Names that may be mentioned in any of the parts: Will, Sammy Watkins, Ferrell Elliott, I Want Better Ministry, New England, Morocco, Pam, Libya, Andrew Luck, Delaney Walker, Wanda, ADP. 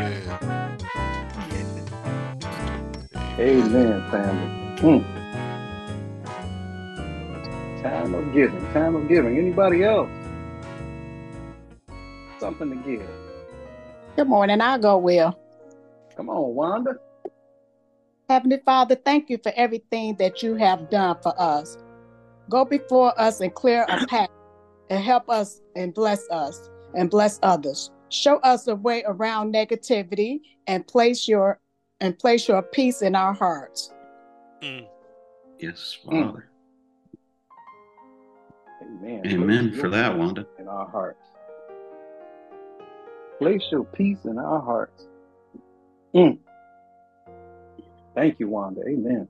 Amen. Amen, family. Time of giving. Time of giving. Anybody else? Something to give. Good morning. I'll go, Will. Come on, Wanda. Heavenly Father, thank you for everything that you have done for us. Go before us and clear a path and help us and bless others. Show us the way around negativity and place your peace in our hearts. Yes, Father. Amen. Amen for that, Wanda. In our hearts. Place your peace in our hearts. Thank you, Wanda. Amen.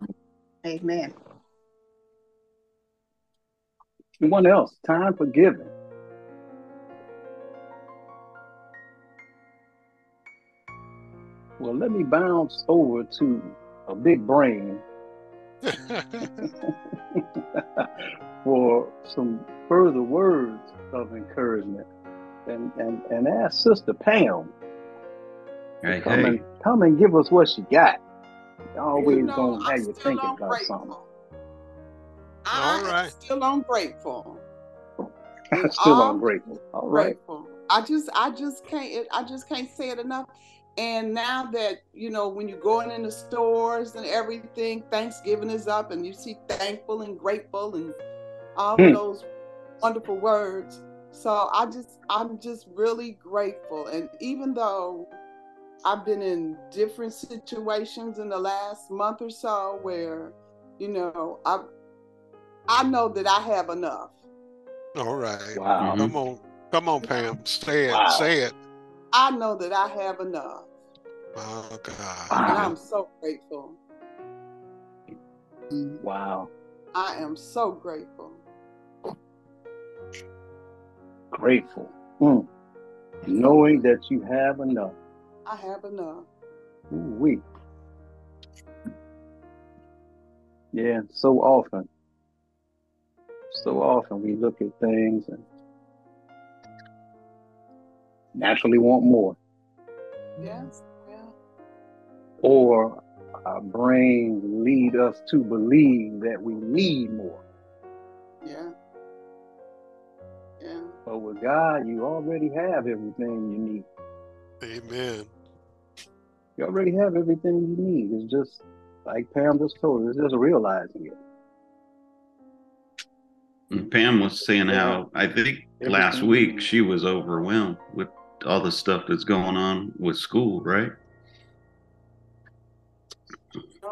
Amen. Anyone else? Time for giving. Well, let me bounce over to a big brain for some further words of encouragement and ask Sister Pam to come and give us what she got. Always gonna have you thinking about something. I'm still ungrateful. I'm still ungrateful. All right. I just can't say it enough. And now that, you know, when you're going in the stores and everything, Thanksgiving is up and you see thankful and grateful and all of those wonderful words. So I'm just really grateful. And even though I've been in different situations in the last month or so where, you know, I know that I have enough. All right. Wow. Come on, Pam. Say it. I know that I have enough. Oh, God. Wow. And I'm so grateful. Wow. I am so grateful. Grateful. Knowing that you have enough. I have enough. Ooh-wee. Yeah, so often we look at things and naturally want more. Yes. Yeah. Or our brains lead us to believe that we need more. Yeah. Yeah. But with God, you already have everything you need. Amen. You already have everything you need. It's just like Pam just told us, it's just realizing it. And Pam was saying how, I think last week, she was overwhelmed with all the stuff that's going on with school, right?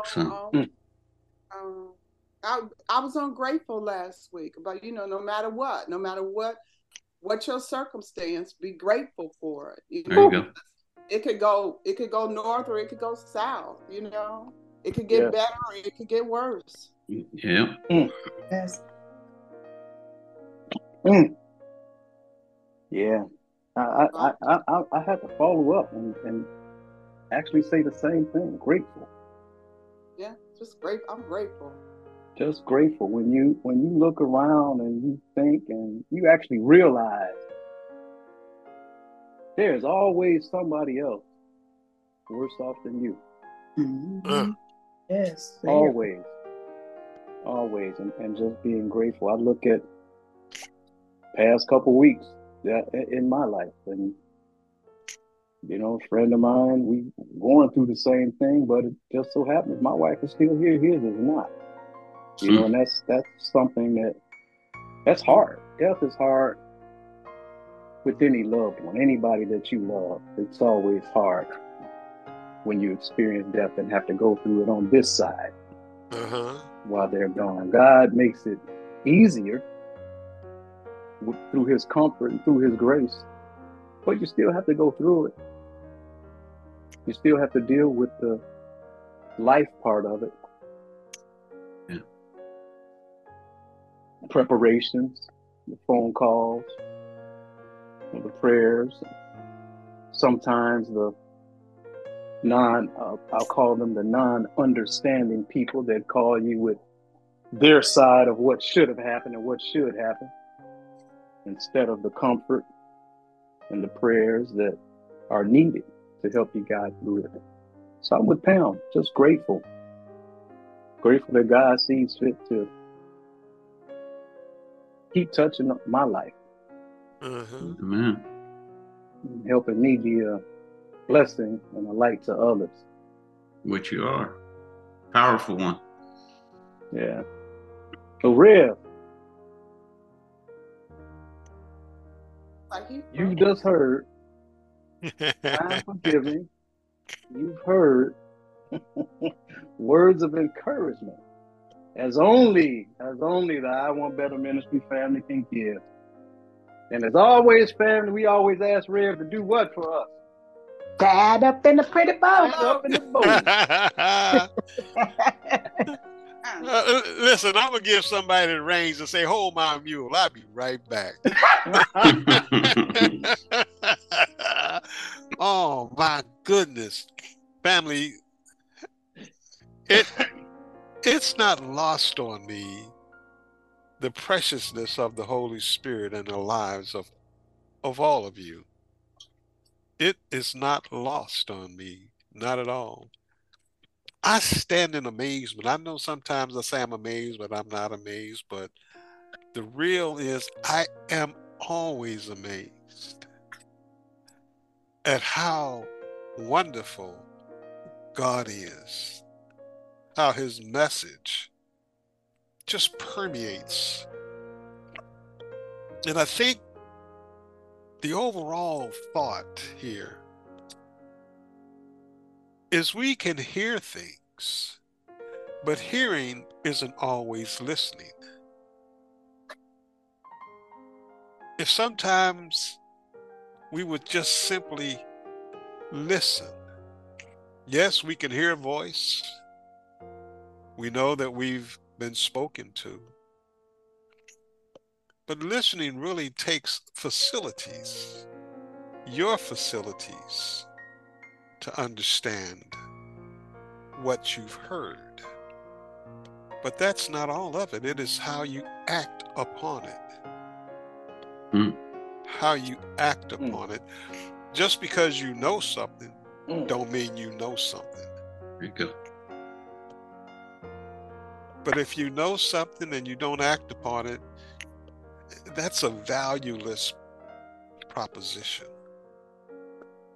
So. I was ungrateful last week, but you know, no matter what your circumstance, be grateful for it. You know, there you go. It could go north or it could go south, you know. It could get better or it could get worse. Yeah. Yes. Yeah, I had to follow up and actually say the same thing. Grateful. Yeah, just grateful. I'm grateful. Just grateful when you look around and you think and you actually realize there's always somebody else worse off than you. Mm-hmm. Yes. Always. Always, and just being grateful. I look at past couple weeks in my life, and you know, a friend of mine, we going through the same thing, but it just so happens my wife is still here, his is not. You know, and that's something that's hard. Death is hard with any loved one, anybody that you love. It's always hard when you experience death and have to go through it on this side while they're gone. God makes it easier through his comfort and through his grace, but you still have to go through it. You still have to deal with the life part of it. Yeah. Preparations, the phone calls, the prayers, sometimes the I'll call them the non-understanding people that call you with their side of what should have happened and what should happen, instead of the comfort and the prayers that are needed to help you guide through it. So I'm with Pam, just grateful. Grateful that God sees fit to keep touching up my life. Amen. And helping me be a blessing and a light to others. Which you are. Powerful one. Yeah. So Rev, you just heard I'm forgiving. You've heard words of encouragement as only the I Want Better Ministry family can give. And as always, family, we always ask Rev to do what for us? To add up in the pretty bowl. Listen, I'm going to give somebody the reins and say, hold my mule. I'll be right back. Oh, my goodness. Family, it's not lost on me the preciousness of the Holy Spirit in the lives of all of you. It is not lost on me, not at all. I stand in amazement. I know sometimes I say I'm amazed, but I'm not amazed. But the real is I am always amazed at how wonderful God is, how his message just permeates. And I think the overall thought here is we can hear things, but hearing isn't always listening. If sometimes we would just simply listen. Yes, we can hear a voice. We know that we've been spoken to. But listening really takes facilities, your facilities, to understand what you've heard. But that's not all of it. It is how you act upon it. How you act upon it. Just because you know something don't mean you know something. There you go. But if you know something and you don't act upon it, that's a valueless proposition.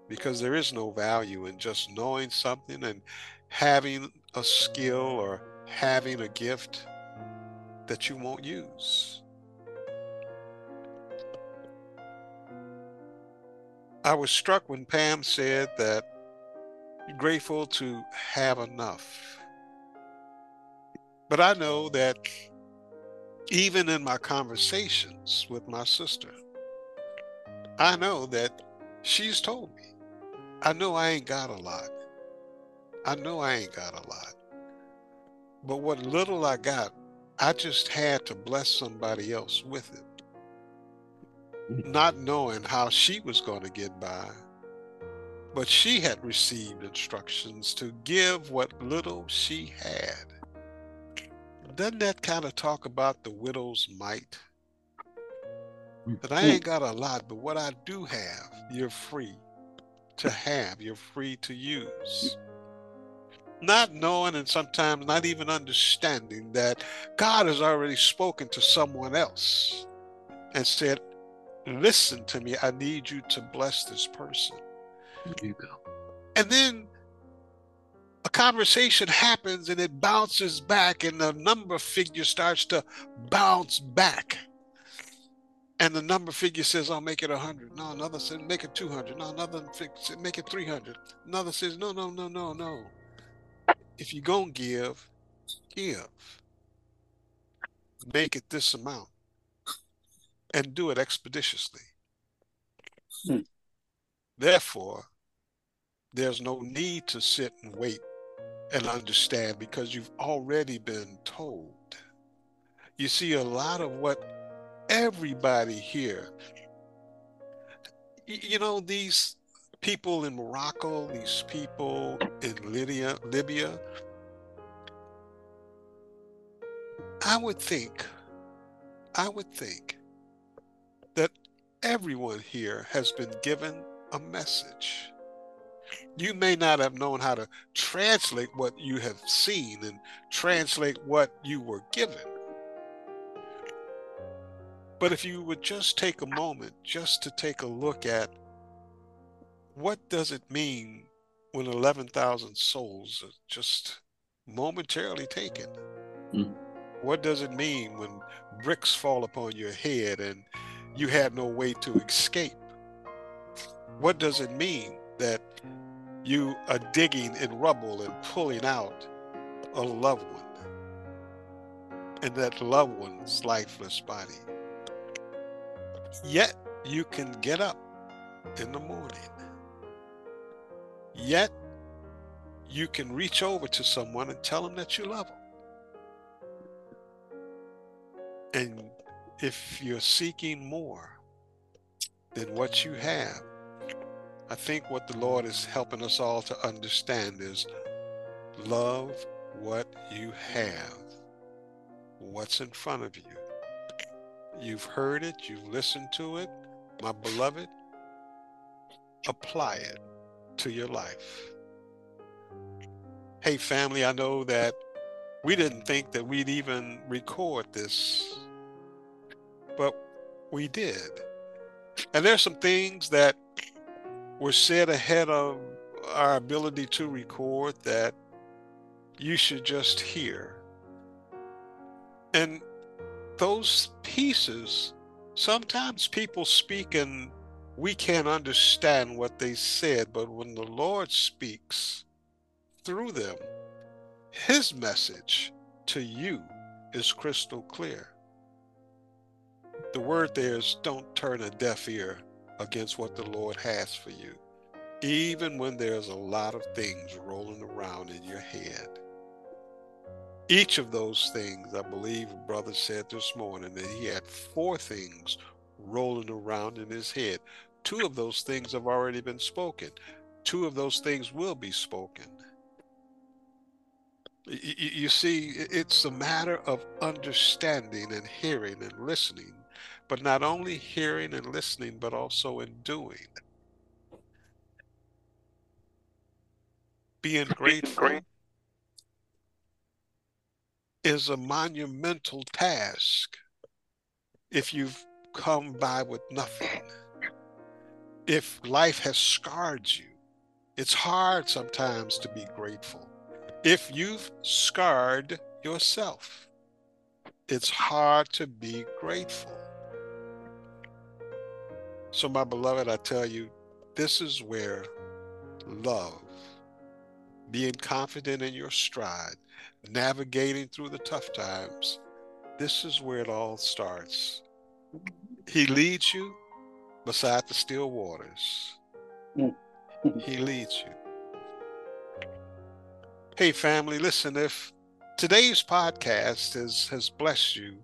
Because there is no value in just knowing something and having a skill or having a gift that you won't use. I was struck when Pam said that you're grateful to have enough. But I know that even in my conversations with my sister, I know that she's told me, I know I ain't got a lot. I know I ain't got a lot. But what little I got, I just had to bless somebody else with it. Not knowing how she was going to get by. But she had received instructions to give what little she had. Doesn't that kind of talk about the widow's mite? That I ain't got a lot, but what I do have, you're free to have, you're free to use. Not knowing and sometimes not even understanding that God has already spoken to someone else and said, listen to me, I need you to bless this person. There you go. And then a conversation happens and it bounces back and the number figure starts to bounce back. And the number figure says, I'll make it 100. No, another says, make it 200. No, another says, make it 300. Another says, no. If you're going to give, give. Make it this amount. And do it expeditiously. Therefore, there's no need to sit and wait and understand because you've already been told. You see, a lot of what everybody here, you know, these people in Morocco, these people in Libya, I would think that everyone here has been given a message. You may not have known how to translate what you have seen and translate what you were given. But if you would just take a moment just to take a look at what does it mean when 11,000 souls are just momentarily taken? Mm. What does it mean when bricks fall upon your head and you have no way to escape? What does it mean that you are digging in rubble and pulling out a loved one and that loved one's lifeless body? Yet you can get up in the morning. Yet you can reach over to someone and tell them that you love them. And if you're seeking more than what you have, I think what the Lord is helping us all to understand is love what you have, what's in front of you. You've heard it, you've listened to it, my beloved, apply it to your life. Hey family, I know that we didn't think that we'd even record this, but we did. And there's some things that were said ahead of our ability to record that you should just hear. And those pieces, sometimes people speak and we can't understand what they said, but when the Lord speaks through them, His message to you is crystal clear. The word there is don't turn a deaf ear against what the Lord has for you, even when there's a lot of things rolling around in your head. Each of those things, I believe brother said this morning that he had 4 things rolling around in his head. 2 of those things have already been spoken. 2 of those things will be spoken. You see, it's a matter of understanding and hearing and listening, but not only hearing and listening, but also in doing. Being grateful is a monumental task if you've come by with nothing. If life has scarred you, it's hard sometimes to be grateful. If you've scarred yourself, it's hard to be grateful. So my beloved, I tell you, this is where love, being confident in your stride, navigating through the tough times, this is where it all starts. He leads you beside the still waters. He leads you. Hey family, listen, if today's podcast has blessed you,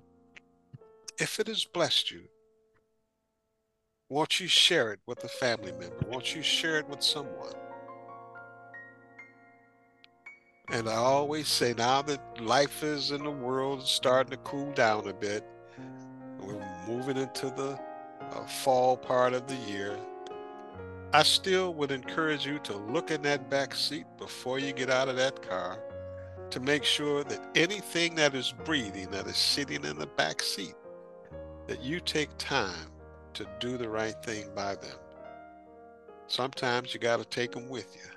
if it has blessed you, won't you share it with a family member? Won't you share it with someone? And I always say, now that life is in the world starting to cool down a bit, we're moving into the fall part of the year, I still would encourage you to look in that back seat before you get out of that car to make sure that anything that is breathing, that is sitting in the back seat, that you take time to do the right thing by them. Sometimes you got to take them with you.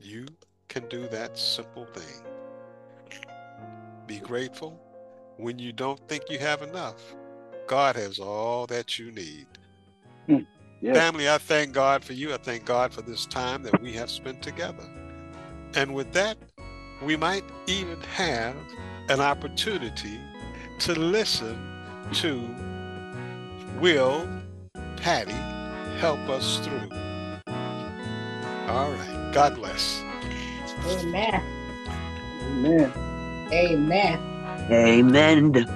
You can do that simple thing. Be grateful. When you don't think you have enough, God has all that you need. Yeah. Family, I thank God for you. I thank God for this time that we have spent together. And with that, we might even have an opportunity to listen to Will Patty help us through. All right. God bless. Amen. Amen. Amen. Amen.